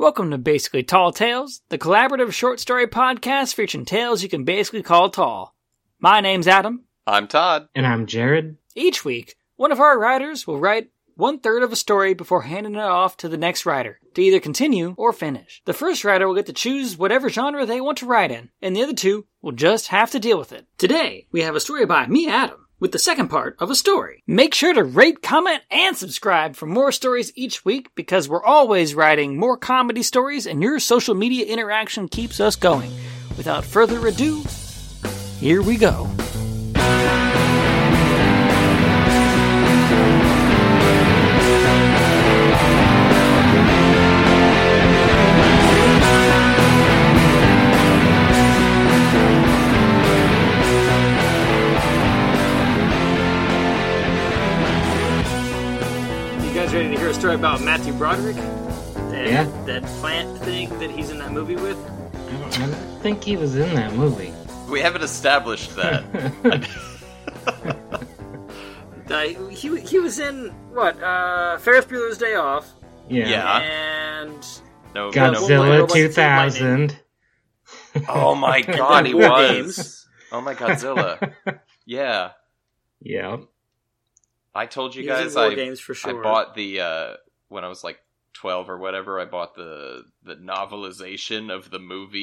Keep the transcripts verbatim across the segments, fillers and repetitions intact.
Welcome to Basically Tall Tales, the collaborative short story podcast featuring tales you can basically call tall. My name's Adam. I'm Todd. And I'm Jared. Each week, one of our writers will write one third of a story before handing it off to the next writer to either continue or finish. The first writer will get to choose whatever genre they want to write in, and the other two will just have to deal with it. Today, we have a story by me, Adam, with the second part of a story. Make sure to rate, comment, and subscribe for more stories each week because we're always writing more comedy stories and your social media interaction keeps us going. Without further ado, here we go. Ready to hear a story about Matthew Broderick? That, yeah. That plant thing that he's in that movie with? I don't, I don't think he was in that movie. We haven't established that. uh, he, he was in, what, uh, Ferris Bueller's Day Off. Yeah. yeah. And no, Godzilla no, two thousand. Oh my god, he was. Oh my Godzilla. Yeah. Yeah. I told you guys I, games for sure. I bought the, uh, when I was like twelve or whatever, I bought the the novelization of the movie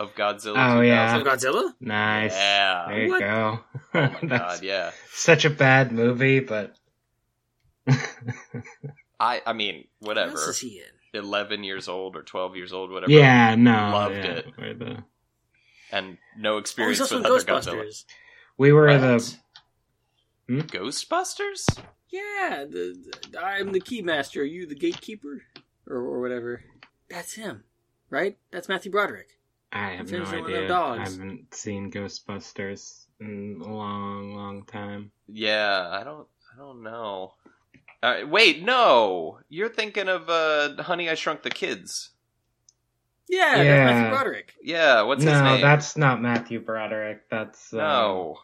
of Godzilla. Oh, yeah. Of Godzilla? Nice. Yeah. There you what? go. Oh, my God, yeah. Such a bad movie, but... I I mean, whatever. What else is he in? eleven years old or twelve years old, whatever. Yeah, no. Loved yeah, it. The... And no experience oh, with other Godzilla. We were right. the... Hmm? Ghostbusters? Yeah, the, the, I'm the keymaster. Are you the gatekeeper, or, or whatever? That's him, right? That's Matthew Broderick. I have no idea. I haven't seen Ghostbusters in a long, long time. Yeah, I don't, I don't know. Uh, wait, no, you're thinking of uh, Honey, I Shrunk the Kids. Yeah, yeah. That's Matthew Broderick. Yeah, what's no, his name? No, that's not Matthew Broderick. That's um... no.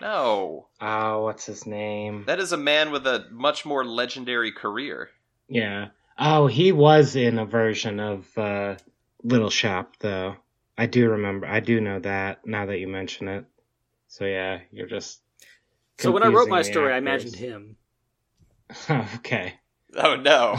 No. Oh, what's his name? That is a man with a much more legendary career. Yeah. Oh, he was in a version of uh, Little Shop, though. I do remember. I do know that now that you mention it. So, yeah, you're just. So, when I wrote my story, actors. I imagined him. Okay. Oh, no.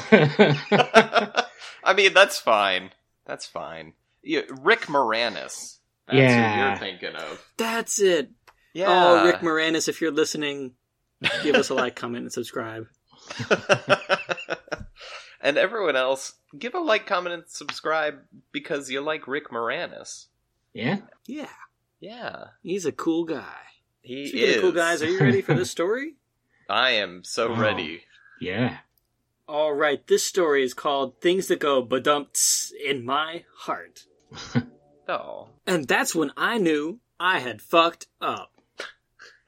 I mean, that's fine. That's fine. Yeah, Rick Moranis. That's yeah. who you're thinking of. That's it. Yeah. Oh, Rick Moranis, if you're listening, give us a like, comment, and subscribe. And everyone else, give a like, comment, and subscribe because you like Rick Moranis. Yeah? Yeah. Yeah. He's a cool guy. He Speaking is. Of cool guys, are you ready for this story? I am so oh, ready. Yeah. All right, this story is called Things That Go Badumts in My Heart. Oh. And that's when I knew I had fucked up.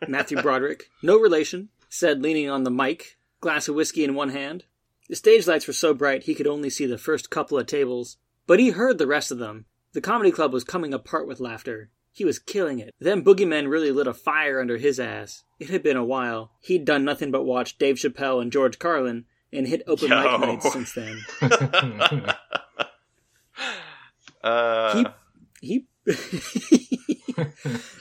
Matthew Broderick, no relation, said leaning on the mic, glass of whiskey in one hand. The stage lights were so bright he could only see the first couple of tables, but he heard the rest of them. The comedy club was coming apart with laughter. He was killing it. Them boogeymen really lit a fire under his ass. It had been a while. He'd done nothing but watch Dave Chappelle and George Carlin and hit open Yo. mic nights since then. uh... He... He...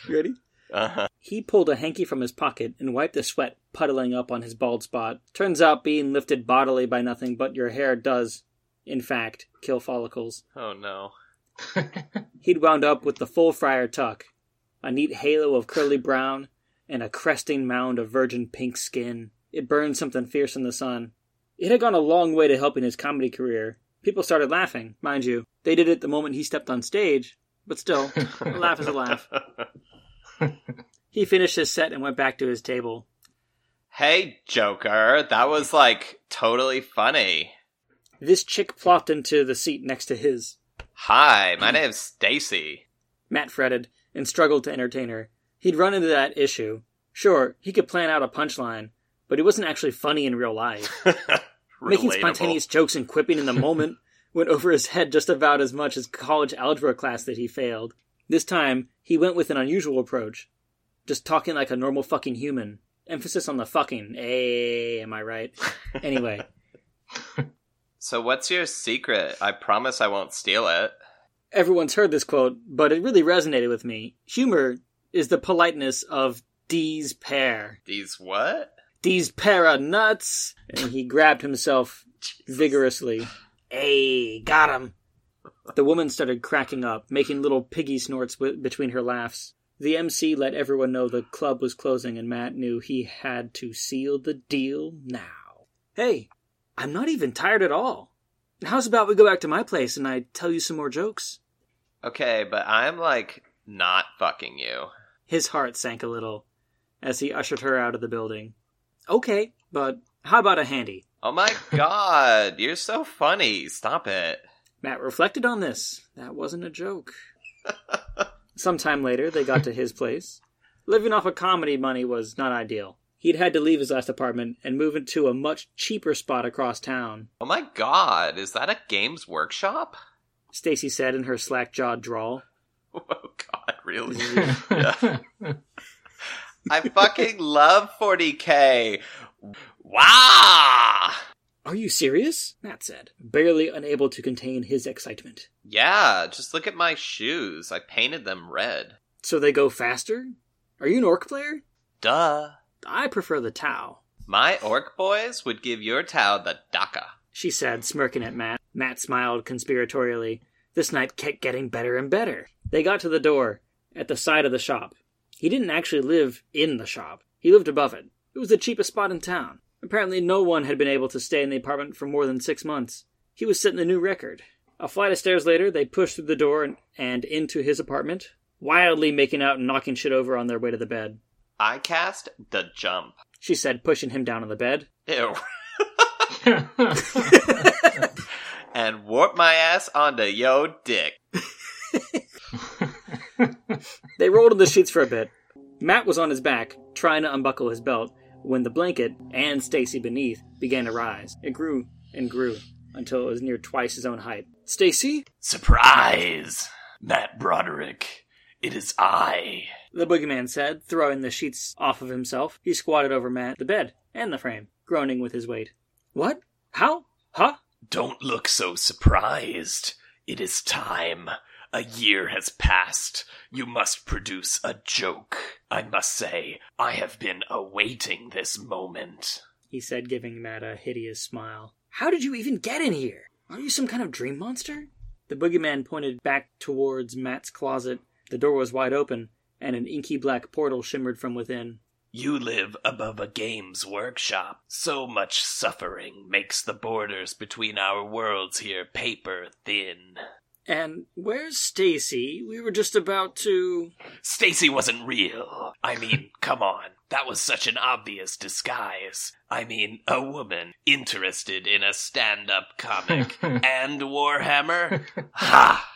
Ready? Uh-huh. He pulled a hanky from his pocket and wiped the sweat puddling up on his bald spot. Turns out being lifted bodily by nothing but your hair does, in fact, kill follicles. Oh, no. He'd wound up with the full friar tuck, a neat halo of curly brown, and a cresting mound of virgin pink skin. It burned something fierce in the sun. It had gone a long way to helping his comedy career. People started laughing, mind you. They did it the moment he stepped on stage, but still, a laugh is a laugh. He finished his set and went back to his table. Hey, Joker, that was, like, totally funny. This chick plopped into the seat next to his. Hi, my name's Stacy. Matt fretted and struggled to entertain her. He'd run into that issue. Sure, he could plan out a punchline, but it wasn't actually funny in real life. Making spontaneous jokes and quipping in the moment went over his head just about as much as college algebra class that he failed. This time, he went with an unusual approach. Just talking like a normal fucking human. Emphasis on the fucking. Ay, am I right? Anyway. So what's your secret? I promise I won't steal it. Everyone's heard this quote, but it really resonated with me. Humor is the politeness of D's pear. D's what? D's para nuts. And he grabbed himself vigorously. Hey, got him. The woman started cracking up, making little piggy snorts w- between her laughs. The M C let everyone know the club was closing, and Matt knew he had to seal the deal now. Hey, I'm not even tired at all. How's about we go back to my place and I tell you some more jokes? Okay, but I'm, like, not fucking you. His heart sank a little as he ushered her out of the building. Okay, but how about a handy? Oh my god, you're so funny. Stop it. Matt reflected on this. That wasn't a joke. Sometime later, they got to his place. Living off of comedy money was not ideal. He'd had to leave his last apartment and move into a much cheaper spot across town. Oh my god, is that a Games Workshop? Stacy said in her slack-jawed drawl. Oh god, really? Yeah. I fucking love forty K! Wow! Are you serious? Matt said, barely unable to contain his excitement. Yeah, just look at my shoes. I painted them red. So they go faster? Are you an orc player? Duh. I prefer the Tau. My orc boys would give your Tau the Daka, she said, smirking at Matt. Matt smiled conspiratorially. This night kept getting better and better. They got to the door, at the side of the shop. He didn't actually live in the shop. He lived above it. It was the cheapest spot in town. Apparently no one had been able to stay in the apartment for more than six months. He was setting a new record. A flight of stairs later, they pushed through the door and, and into his apartment, wildly making out and knocking shit over on their way to the bed. I cast the jump, she said, pushing him down on the bed. Ew. And warp my ass onto yo dick. They rolled in the sheets for a bit. Matt was on his back, trying to unbuckle his belt, when the blanket, and Stacy beneath, began to rise. It grew and grew, until it was near twice his own height. Stacy? Surprise! Matt Broderick, it is I, the boogeyman said, throwing the sheets off of himself. He squatted over Matt, the bed, and the frame, groaning with his weight. What? How? Huh? Don't look so surprised. It is time. A year has passed. You must produce a joke. I must say, I have been awaiting this moment, he said, giving Matt a hideous smile. How did you even get in here? Are you some kind of dream monster? The boogeyman pointed back towards Matt's closet. The door was wide open, and an inky black portal shimmered from within. You live above a Games Workshop. So much suffering makes the borders between our worlds here paper thin. And where's Stacy? We were just about to... Stacy wasn't real. I mean, come on. That was such an obvious disguise. I mean, a woman interested in a stand-up comic and Warhammer? Ha!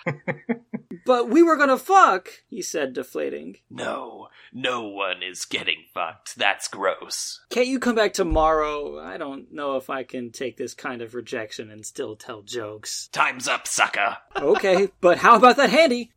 But we were gonna fuck, he said, deflating. No, no one is getting fucked. That's gross. Can't you come back tomorrow? I don't know if I can take this kind of rejection and still tell jokes. Time's up, sucker. Okay, but how about that handy?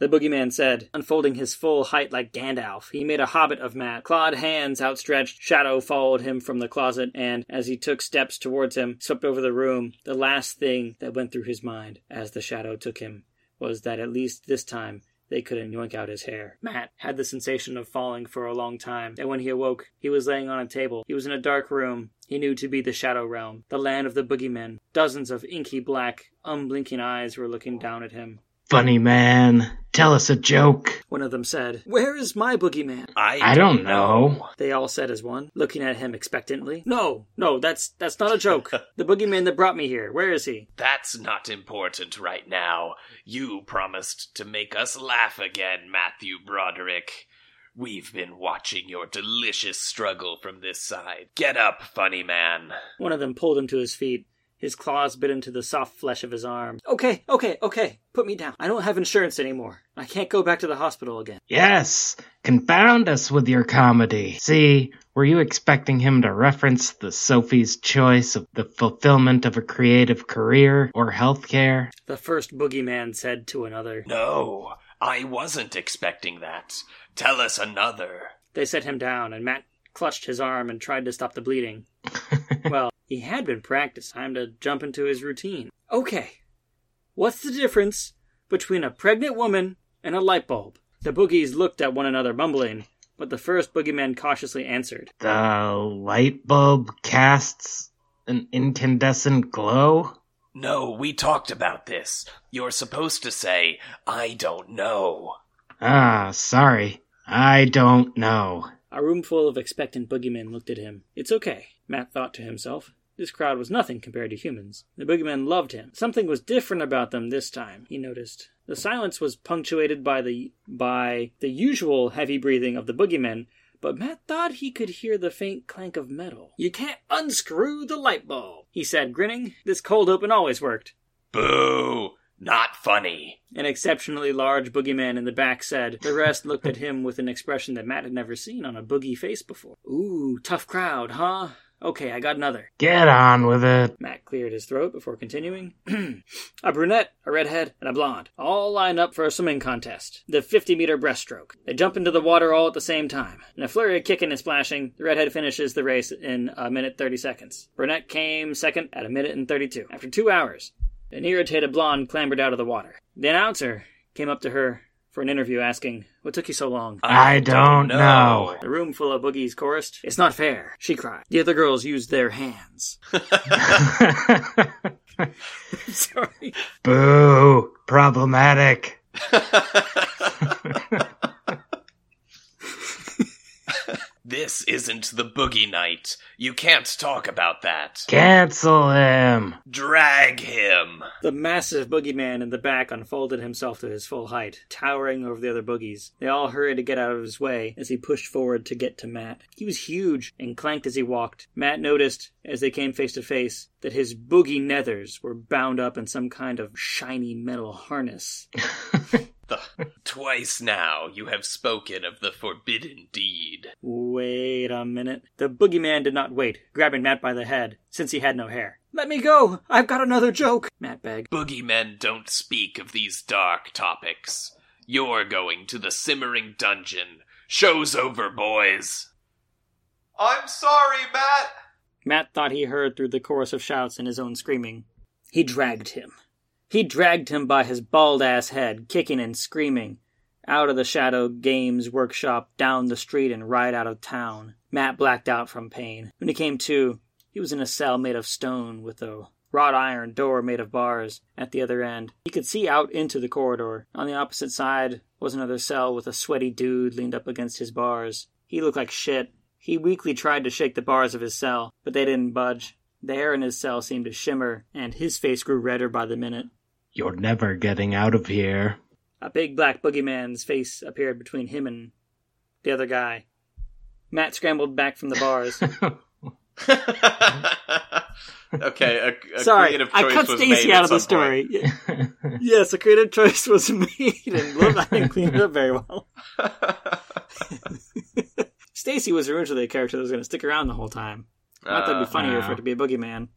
The boogeyman said, unfolding his full height like Gandalf. He made a hobbit of Matt. Clawed hands outstretched, Shadow followed him from the closet, and, as he took steps towards him, swept over the room. The last thing that went through his mind, as the Shadow took him, was that at least this time they couldn't yoink out his hair. Matt had the sensation of falling for a long time, and when he awoke, he was laying on a table. He was in a dark room he knew to be the Shadow Realm, the land of the boogeymen. Dozens of inky black, unblinking eyes were looking down at him. Funny man, tell us a joke, one of them said. Where is my boogeyman? I, I don't know, they all said as one, looking at him expectantly. No, no, that's that's not a joke. The boogeyman that brought me here, where is he? That's not important right now. You promised to make us laugh again, Matthew Broderick. We've been watching your delicious struggle from this side. Get up, funny man. One of them pulled him to his feet. His claws bit into the soft flesh of his arm. Okay, okay, okay. Put me down. I don't have insurance anymore. I can't go back to the hospital again. Yes! Confound us with your comedy. See, were you expecting him to reference the Sophie's Choice of the fulfillment of a creative career or healthcare? The first boogeyman said to another. No, I wasn't expecting that. Tell us another. They set him down, and Matt clutched his arm and tried to stop the bleeding. Well, he had been practiced. Time to jump into his routine. Okay, what's the difference between a pregnant woman and a light bulb? The boogies looked at one another, mumbling, but the first boogeyman cautiously answered. The light bulb casts an incandescent glow? No, we talked about this. You're supposed to say, I don't know. Ah, sorry. I don't know. A room full of expectant boogeymen looked at him. It's okay, Matt thought to himself. This crowd was nothing compared to humans. The boogeymen loved him. Something was different about them this time, he noticed. The silence was punctuated by the by the usual heavy breathing of the boogeymen, but Matt thought he could hear the faint clank of metal. You can't unscrew the light bulb, he said, grinning. This cold open always worked. Boo! Not funny. An exceptionally large boogeyman in the back said. The rest looked at him with an expression that Matt had never seen on a boogie face before. Ooh, tough crowd, huh? Okay, I got another. Get on with it. Matt cleared his throat before continuing. A brunette, a redhead, and a blonde all line up for a swimming contest. The fifty-meter breaststroke. They jump into the water all at the same time. In a flurry of kicking and splashing, the redhead finishes the race in a minute thirty seconds. Brunette came second at a minute and thirty-two. After two hours, an irritated blonde clambered out of the water. The announcer came up to her for an interview, asking, what took you so long? I, I don't, don't know. know. The room full of boogies chorused. It's not fair, she cried. The other girls used their hands. I'm sorry. Boo. Problematic. This isn't the boogie night. You can't talk about that. Cancel him. Drag him. The massive boogeyman in the back unfolded himself to his full height, towering over the other boogies. They all hurried to get out of his way as he pushed forward to get to Matt. He was huge and clanked as he walked. Matt noticed, as they came face to face, that his boogie nethers were bound up in some kind of shiny metal harness. Twice now you have spoken of the forbidden deed. Wait a minute. The boogeyman did not wait, grabbing Matt by the head, since he had no hair. Let me go! I've got another joke! Matt begged. Boogeymen don't speak of these dark topics. You're going to the simmering dungeon. Show's over, boys. I'm sorry, Matt! Matt thought he heard through the chorus of shouts and his own screaming. He dragged him. He dragged him by his bald-ass head, kicking and screaming, out of the shadow Games Workshop, down the street, and right out of town. Matt blacked out from pain. When he came to, he was in a cell made of stone with a wrought iron door made of bars at the other end. He could see out into the corridor. On the opposite side was another cell with a sweaty dude leaned up against his bars. He looked like shit. He weakly tried to shake the bars of his cell, but they didn't budge. The air in his cell seemed to shimmer, and his face grew redder by the minute. You're never getting out of here. A big black boogeyman's face appeared between him and the other guy. Matt scrambled back from the bars. Okay, a, a Sorry, creative choice was made. Sorry, I cut Stacy out of the story. Yes, a creative choice was made, and I didn't clean it up very well. Stacy was originally a character that was going to stick around the whole time. I thought uh, it'd be funnier no. for it to be a boogeyman.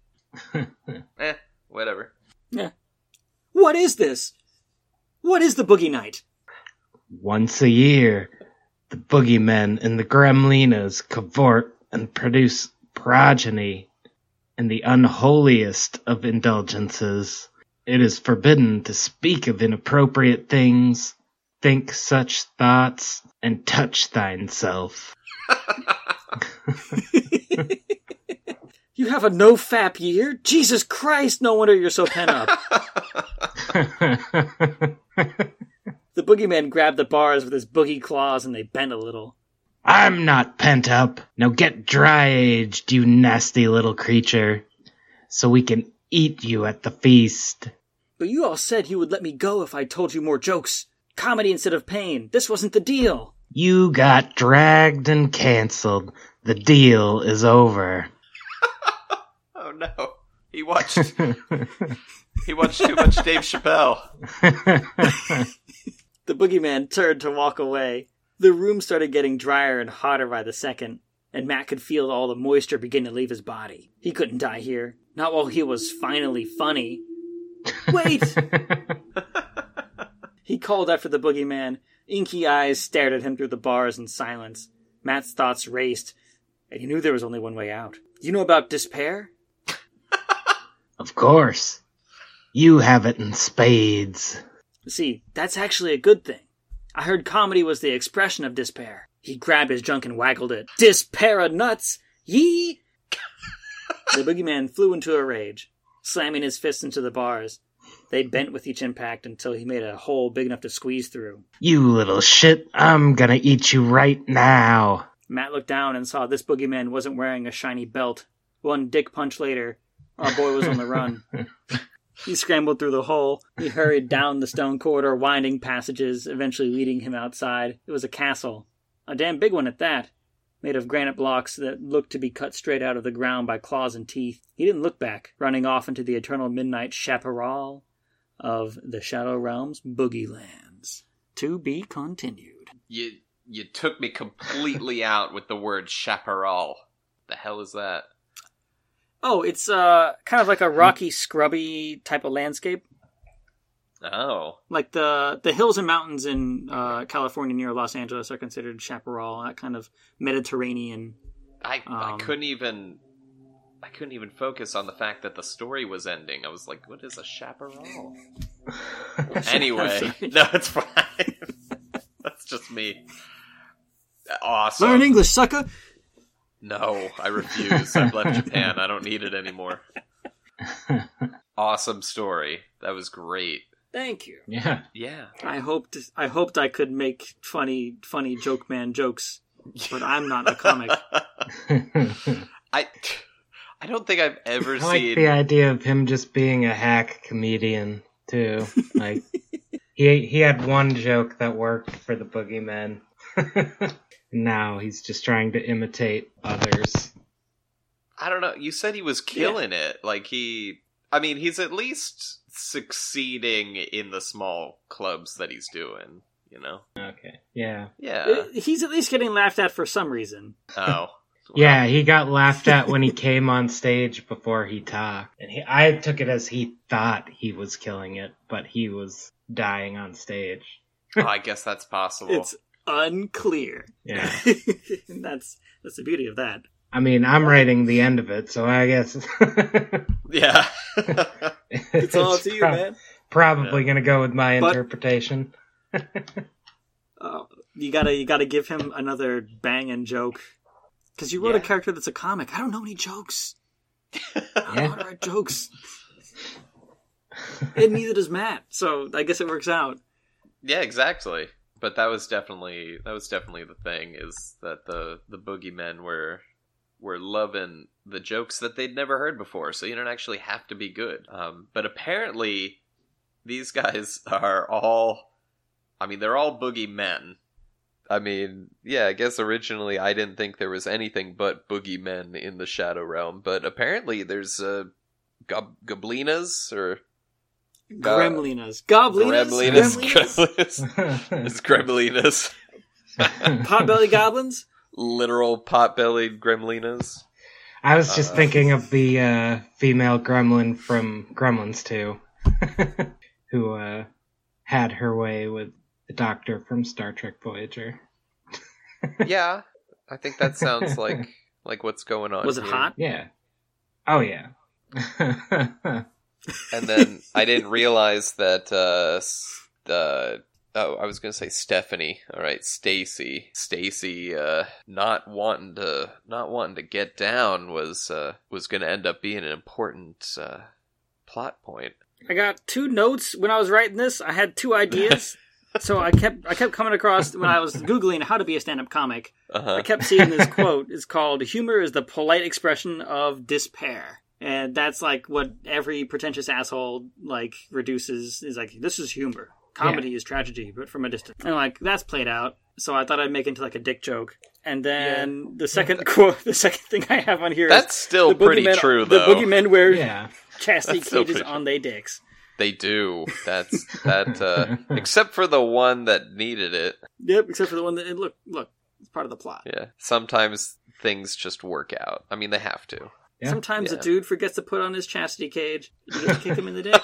Eh, whatever. Yeah. What is this? What is the Boogie Night? Once a year, the boogeymen and the gremlinas cavort and produce progeny in the unholiest of indulgences. It is forbidden to speak of inappropriate things, think such thoughts, and touch thyself. You have a no-fap year? Jesus Christ, no wonder you're so pent up. The boogeyman grabbed the bars with his boogie claws and they bent a little. I'm not pent up. Now get dry-aged, you nasty little creature, so we can eat you at the feast. But you all said you would let me go if I told you more jokes. Comedy instead of pain. This wasn't the deal. You got dragged and canceled. The deal is over. Oh no, he watched he watched too much Dave Chappelle. The boogeyman turned to walk away. The room started getting drier and hotter by the second, and Matt could feel all the moisture begin to leave his body. He couldn't die here. Not while he was finally funny. Wait! He called after the boogeyman. Inky eyes stared at him through the bars in silence. Matt's thoughts raced, and he knew there was only one way out. You know about despair? Of course. You have it in spades. See, that's actually a good thing. I heard comedy was the expression of despair. He grabbed his junk and waggled it. Despair of nuts! Yee! The boogeyman flew into a rage, slamming his fists into the bars. They bent with each impact until he made a hole big enough to squeeze through. You little shit, I'm gonna eat you right now. Matt looked down and saw this boogeyman wasn't wearing a shiny belt. One dick punch later, our boy was on the run. He scrambled through the hole. He hurried down the stone corridor, winding passages, eventually leading him outside. It was a castle. A damn big one at that. Made of granite blocks that looked to be cut straight out of the ground by claws and teeth. He didn't look back, running off into the eternal midnight chaparral of the Shadow Realms Boogie Lands. To be continued. You you took me completely out with the word chaparral. The hell is that? Oh, it's uh kind of like a rocky, scrubby type of landscape. Oh. Like the the hills and mountains in uh, California near Los Angeles are considered chaparral, that kind of Mediterranean. I um, I couldn't even I couldn't even focus on the fact that the story was ending. I was like, what is a chaparral? Anyway, no, it's fine. That's just me. Awesome. Learn English, sucker. No, I refuse. I've left Japan. I don't need it anymore. Awesome story. That was great. Thank you. Yeah. Yeah. I hoped I hoped I could make funny funny joke man jokes, but I'm not a comic. I I don't think I've ever I seen like the idea of him just being a hack comedian too. Like he he had one joke that worked for the boogeyman. Now he's just trying to imitate others. I don't know. You said he was killing yeah. it. Like he I mean, he's at least succeeding in the small clubs that he's doing, you know? Okay. Yeah. Yeah. He's at least getting laughed at for some reason. Oh. Well. Yeah, he got laughed at when he came on stage before he talked. And he, I took it as he thought he was killing it, but he was dying on stage. Oh, I guess that's possible. It's unclear. Yeah. And that's that's the beauty of that. I mean, I'm writing the end of it, so I guess. Yeah. it's, it's all up to you, prob- man. Probably yeah. gonna go with my but, interpretation. uh, you gotta, you gotta give him another banging joke, because you wrote yeah. a character that's a comic. I don't know any jokes. I don't yeah. know write jokes. And neither does Matt. So I guess it works out. Yeah, exactly. But that was definitely that was definitely the thing is that the the boogeymen were. Were loving the jokes that they'd never heard before, so you don't actually have to be good. Um, but apparently, these guys are all, I mean, they're all boogeymen. I mean, yeah, I guess originally I didn't think there was anything but boogeymen in the Shadow Realm, but apparently there's uh, gob- goblinas, or... Go- gremlinas. Goblinas? Gremlinas. Gremlinas. Gremlinas. It's gremlinas. Potbelly goblins? Literal pot-bellied gremlinas. I was just uh, thinking of the uh, female gremlin from Gremlins two, who uh, had her way with the doctor from Star Trek Voyager. Yeah, I think that sounds like like what's going on. Was it here. Hot? Yeah. Oh yeah. And then I didn't realize that uh, the. Oh, I was going to say Stephanie. All right, Stacy. Stacy uh, not wanting to not wanting to get down was uh, was going to end up being an important uh, plot point. I got two notes when I was writing this. I had two ideas. So I kept I kept coming across when I was Googling how to be a stand-up comic. Uh-huh. I kept seeing this quote. It's called humor is the polite expression of despair. And that's like what every pretentious asshole like reduces is like this is humor. Comedy yeah. is tragedy, but from a distance. And, like, that's played out, so I thought I'd make it into, like, a dick joke. And then yeah. the second yeah. quote, the second thing I have on here that's is... That's still pretty men, true, though. The boogeymen wear yeah. chastity that's cages on their dicks. They do. That's... that. Uh, except for the one that needed it. Yep, except for the one that... And look, look, it's part of the plot. Yeah. Sometimes things just work out. I mean, they have to. Yeah. Sometimes yeah. a dude forgets to put on his chastity cage. You just kick him in the dick.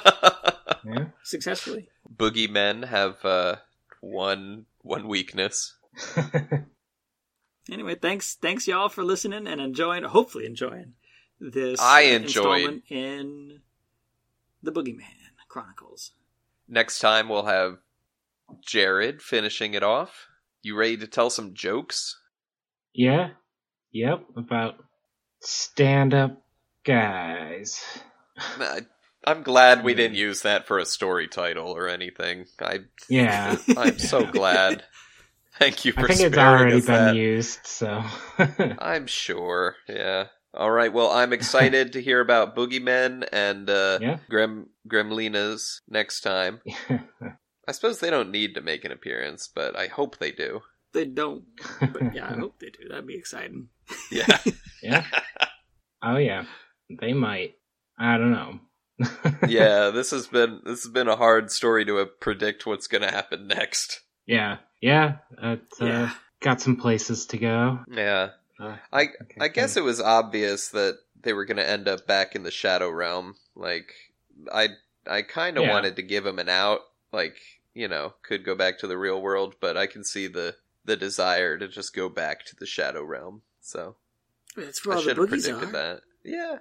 Yeah. Successfully. Boogeymen have uh, one one weakness. Anyway, thanks thanks y'all for listening and enjoying, hopefully enjoying this I enjoyed installment in The Boogeyman Chronicles. Next time we'll have Jared finishing it off. You ready to tell some jokes? Yeah. Yep. About stand-up guys. I'm glad we didn't use that for a story title or anything. I yeah. I'm so glad. Thank you for I think sparing it's already us been that. Used, so I'm sure. Yeah. All right. Well, I'm excited to hear about Boogeymen and uh, yeah. Grim Gremlinas next time. I suppose they don't need to make an appearance, but I hope they do. They don't. But yeah, I hope they do. That'd be exciting. Yeah. Yeah. Oh yeah. They might. I don't know. Yeah, this has been this has been a hard story to uh, predict what's going to happen next. Yeah. Yeah. It's, uh, yeah. Got some places to go. Yeah. Uh, I okay, I guess okay. It was obvious that they were going to end up back in the Shadow Realm. Like I I kind of yeah. wanted to give him an out, like, you know, could go back to the real world, but I can see the the desire to just go back to the Shadow Realm. So that's where I all the boogies predicted are. That. Yeah.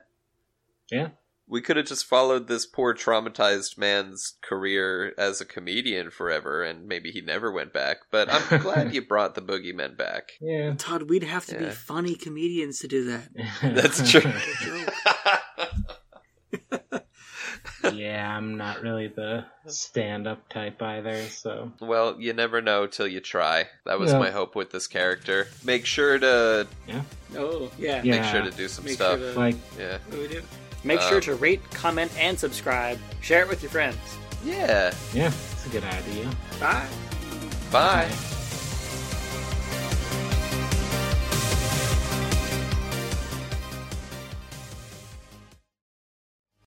Yeah. We could have just followed this poor traumatized man's career as a comedian forever, and maybe he never went back. But I'm glad you brought the Boogeymen back. Yeah, Todd, we'd have to yeah. be funny comedians to do that. That's true. Yeah, I'm not really the stand-up type either, so... Well, you never know till you try. That was yeah. my hope with this character. Make sure to... Yeah. Oh, yeah. Make yeah. sure to do some Make stuff. Sure to... Like... Yeah. What do we do? Make um, sure to rate, comment, and subscribe. Share it with your friends. Yeah. Yeah, that's a good idea. Bye. Bye. Bye.